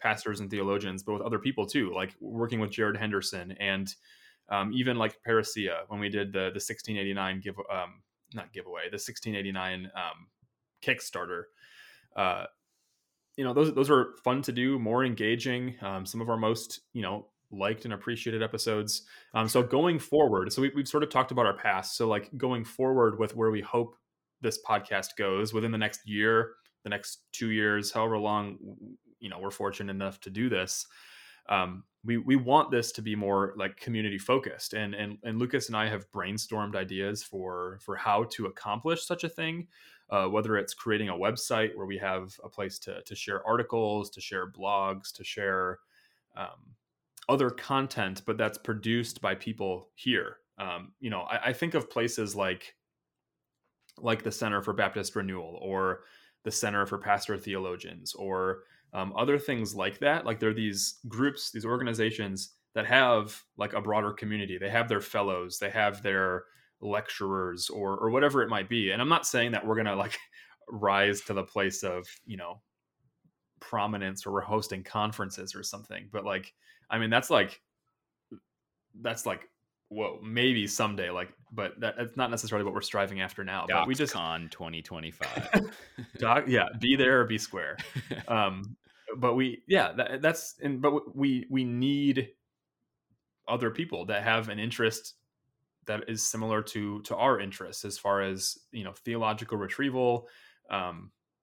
pastors and theologians, but with other people too, like working with Jared Henderson and even like Parousia when we did the 1689 the 1689 Kickstarter. Those were fun to do, more engaging, some of our most, liked and appreciated episodes. So going forward, we've sort of talked about our past. So like going forward with where we hope this podcast goes within the next year, the next 2 years, however long, we're fortunate enough to do this. We want this to be more like community focused. And Lucas and I have brainstormed ideas for how to accomplish such a thing. Whether it's creating a website where we have a place to share articles, to share blogs, to share other content, but that's produced by people here. I think of places like the Center for Baptist Renewal or the Center for Pastor Theologians or other things like that. Like there are these groups, these organizations that have like a broader community. They have their fellows, they have their lecturers or whatever it might be. And I'm not saying that we're going to like rise to the place of, prominence or we're hosting conferences or something, but like, I mean, that's like, whoa, maybe someday, like, but that's not necessarily what we're striving after now, Docs but we just Con 2025. Be there or be square. But we need other people that have an interest that is similar to our interests as far as, theological retrieval,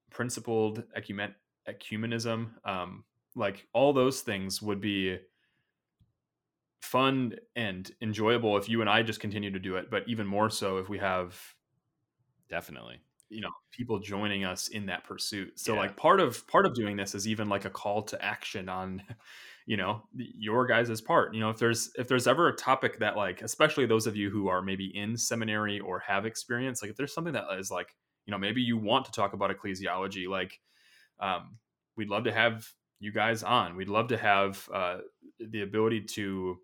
principled ecumenism, like all those things would be fun and enjoyable if you and I just continue to do it, but even more so if we have definitely, people joining us in that pursuit. So like part of doing this is even like a call to action on, your guys' part, if there's ever a topic that like, especially those of you who are maybe in seminary or have experience, like if there's something that is like, maybe you want to talk about ecclesiology, like, we'd love to have you guys on. We'd love to have, the ability to,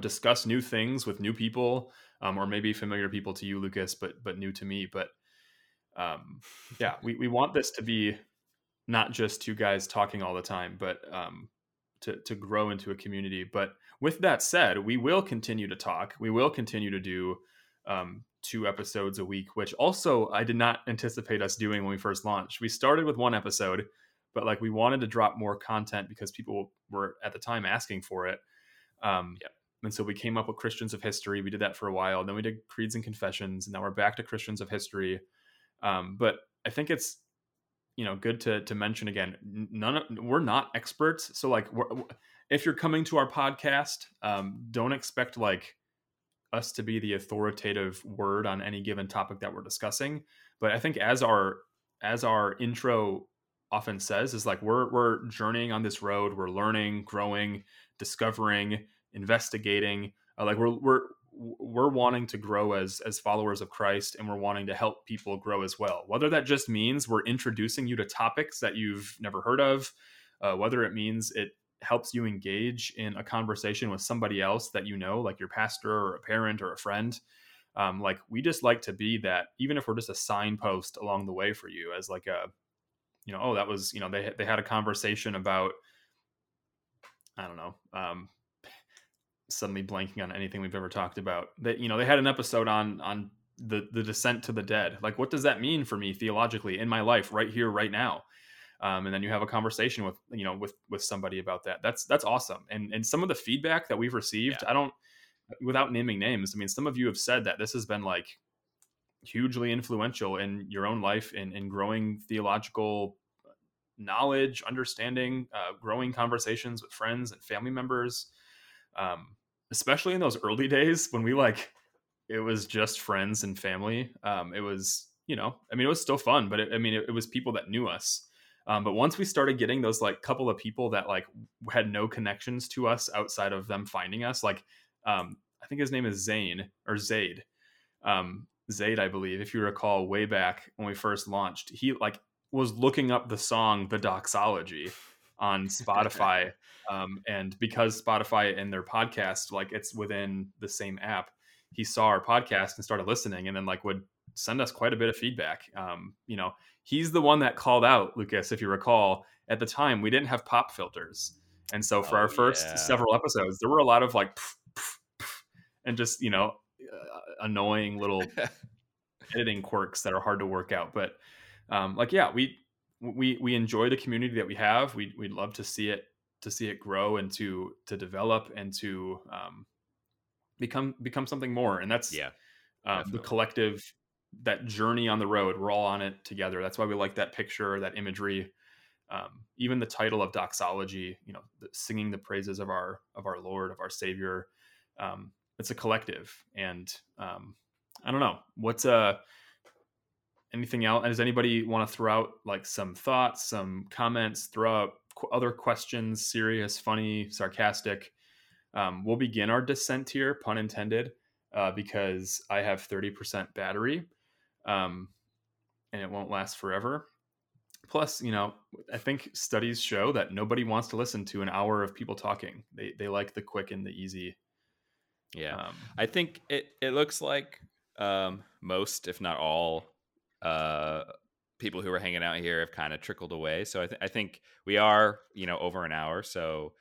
discuss new things with new people, or maybe familiar people to you, Lucas, but new to me, but, we want this to be not just two guys talking all the time, but, to grow into a community. But with that said, we will continue to talk. We will continue to do 2 episodes a week, which also I did not anticipate us doing when we first launched. We started with 1 episode, but like we wanted to drop more content because people were at the time asking for it. And so we came up with Christians of History. We did that for a while. Then we did Creeds and Confessions, and now we're back to Christians of History. But I think it's, good to mention again, we're not experts. So like, if you're coming to our podcast, don't expect like us to be the authoritative word on any given topic that we're discussing. But I think as our intro often says, is like, we're journeying on this road. We're learning, growing, discovering, investigating. We're wanting to grow as followers of Christ, and we're wanting to help people grow as well. Whether that just means we're introducing you to topics that you've never heard of, whether it means it helps you engage in a conversation with somebody else that like your pastor or a parent or a friend. Like we just like to be that, even if we're just a signpost along the way for you as like a, oh, that was, they had a conversation about, I don't know, suddenly blanking on anything we've ever talked about, that, they had an episode on the descent to the dead. Like, what does that mean for me theologically in my life right here, right now? And then you have a conversation with, with somebody about that. That's awesome. And some of the feedback that we've received, without naming names, I mean, some of you have said that this has been like hugely influential in your own life in growing theological knowledge, understanding, growing conversations with friends and family members. Especially in those early days when it was just friends and family. It was you know, I mean, it was still fun, but it was people that knew us. But once we started getting those like couple of people that like had no connections to us outside of them finding us, like I think his name is Zaid, I believe, if you recall way back when we first launched, he like was looking up the song, The Doxology on Spotify. And because Spotify and their podcast, like it's within the same app, he saw our podcast and started listening and then like would send us quite a bit of feedback. You know, he's the one that called out Lucas, if you recall, at the time we didn't have pop filters. And so for our first several episodes, there were a lot of like, and just, you know, annoying little editing quirks that are hard to work out. But like, yeah, we enjoy the community that we have. We'd love to see it grow and to develop and to become something more. And that's the collective, that journey on the road. We're all on it together. That's why we like that picture, that imagery, even the title of Doxology, you know, singing the praises of our Lord, of our Savior. It's a collective. And I don't know what's anything else. Does anybody want to throw out like some thoughts, some comments, throw out other questions, serious, funny, sarcastic? We'll begin our descent here, pun intended, because I have 30% battery and it won't last forever. Plus, you know, I think studies show that nobody wants to listen to an hour of people talking. They like the quick and the easy. Yeah. I think it looks like most, if not all, people who are hanging out here have kind of trickled away. So I think we are, you know, over an hour. So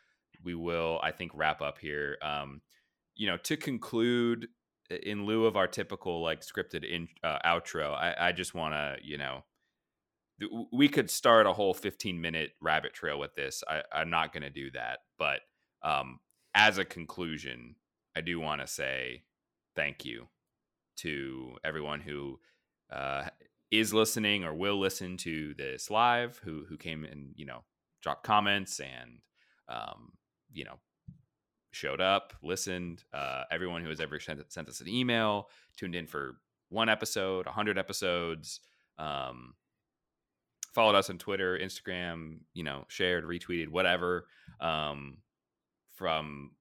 we will, I think, wrap up here. You know, to conclude, in lieu of our typical like scripted outro, I just want to, you know, we could start a whole 15-minute rabbit trail with this. I'm not going to do that. But as a conclusion, I do want to say thank you to everyone who is listening or will listen to this live, who came and, you know, dropped comments and, you know, showed up, listened. Everyone who has ever sent us an email, tuned in for one episode, 100 episodes, followed us on Twitter, Instagram, you know, shared, retweeted, whatever. From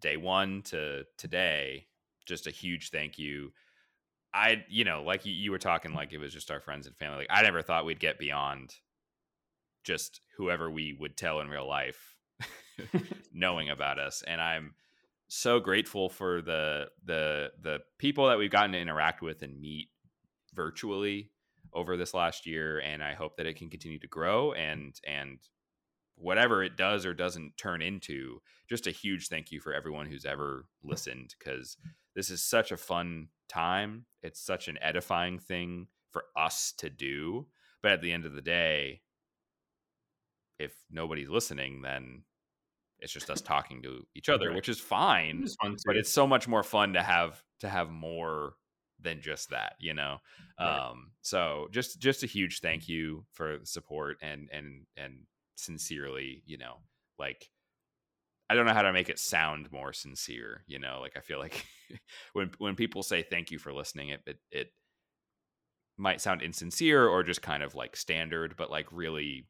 day one to today, just a huge thank you. I, you know, like you were talking, like it was just our friends and family. Like I never thought we'd get beyond just whoever we would tell in real life knowing about us. And I'm so grateful for the people that we've gotten to interact with and meet virtually over this last year. And I hope that it can continue to grow and whatever it does or doesn't turn into, just a huge thank you for everyone who's ever listened, because this is such a fun time. It's such an edifying thing for us to do. But at the end of the day, if nobody's listening, then it's just us talking to each other, right, which is fine, but it's so much more fun to have more than just that, you know? Right. So just a huge thank you for the support and sincerely, you know, like I don't know how to make it sound more sincere, you know, like I feel like when people say thank you for listening, it might sound insincere or just kind of like standard, but like really,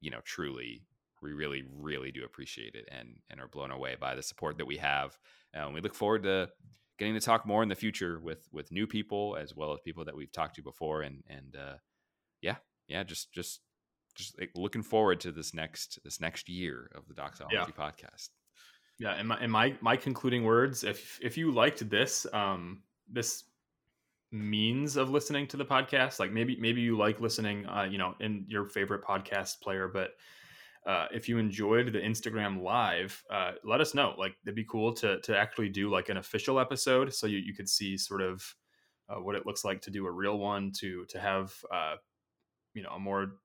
you know, truly we really, really do appreciate it and are blown away by the support that we have. And we look forward to getting to talk more in the future with new people as well as people that we've talked to before. And just like looking forward to this next year of the Doxology podcast. Yeah. And my concluding words, if you liked this, this means of listening to the podcast, like maybe you like listening, you know, in your favorite podcast player, but, if you enjoyed the Instagram Live, let us know. Like it'd be cool to actually do like an official episode. So you could see sort of, what it looks like to do a real one, to have, you know, a more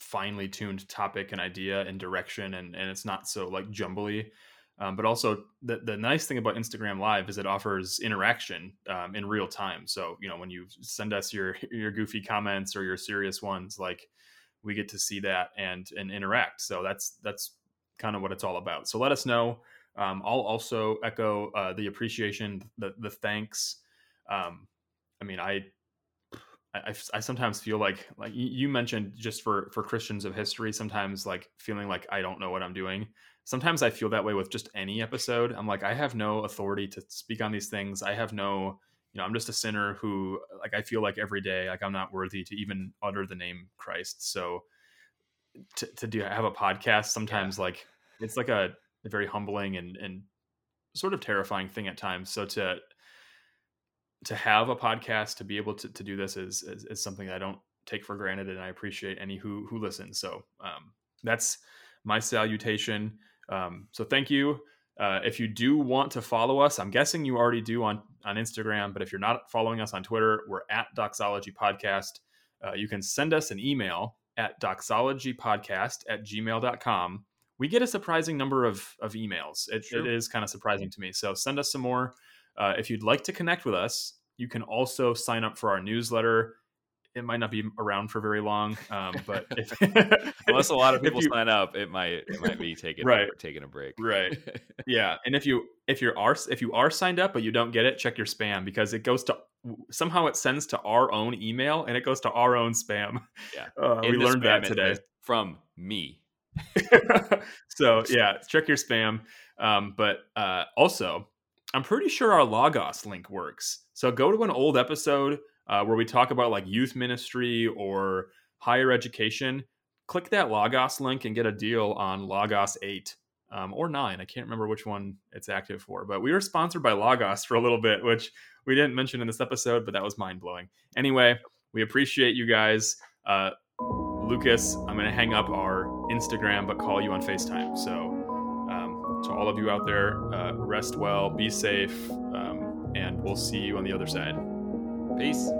finely tuned topic and idea and direction, and it's not so like jumbly, but also the nice thing about Instagram Live is it offers interaction in real time. So you know, when you send us your goofy comments or your serious ones, like we get to see that and interact. So that's kind of what it's all about. So let us know. I'll also echo the appreciation, the thanks. I mean, I I sometimes feel like you mentioned, just for Christians of history, sometimes like feeling like I don't know what I'm doing. Sometimes I feel that way with just any episode. I'm like, I have no authority to speak on these things. I have no, I'm just a sinner who, like, I feel like every day, like I'm not worthy to even utter the name Christ. So to have a podcast sometimes, like it's like a very humbling and sort of terrifying thing at times. So to have a podcast, to be able to do this is something I don't take for granted, and I appreciate any who listens. So that's my salutation. So thank you. If you do want to follow us, I'm guessing you already do on Instagram, but if you're not following us on Twitter, we're at Doxology Podcast. You can send us an email at doxologypodcast@gmail.com. We get a surprising number of emails. It is kind of surprising to me. So send us some more. If you'd like to connect with us, you can also sign up for our newsletter. It might not be around for very long, but unless a lot of people sign up, it might be taking a break. Right. Yeah. And if you are signed up but you don't get it, check your spam, because it goes to, somehow it sends to our own email and it goes to our own spam. Yeah. We learned that today from me. So yeah, check your spam. But also, I'm pretty sure our Logos link works. So go to an old episode where we talk about like youth ministry or higher education. Click that Logos link and get a deal on Logos 8 or 9. I can't remember which one it's active for, but we were sponsored by Logos for a little bit, which we didn't mention in this episode, but that was mind blowing. Anyway, we appreciate you guys. Lucas, I'm going to hang up our Instagram, but call you on FaceTime. So to all of you out there, rest well, be safe, and we'll see you on the other side. Peace.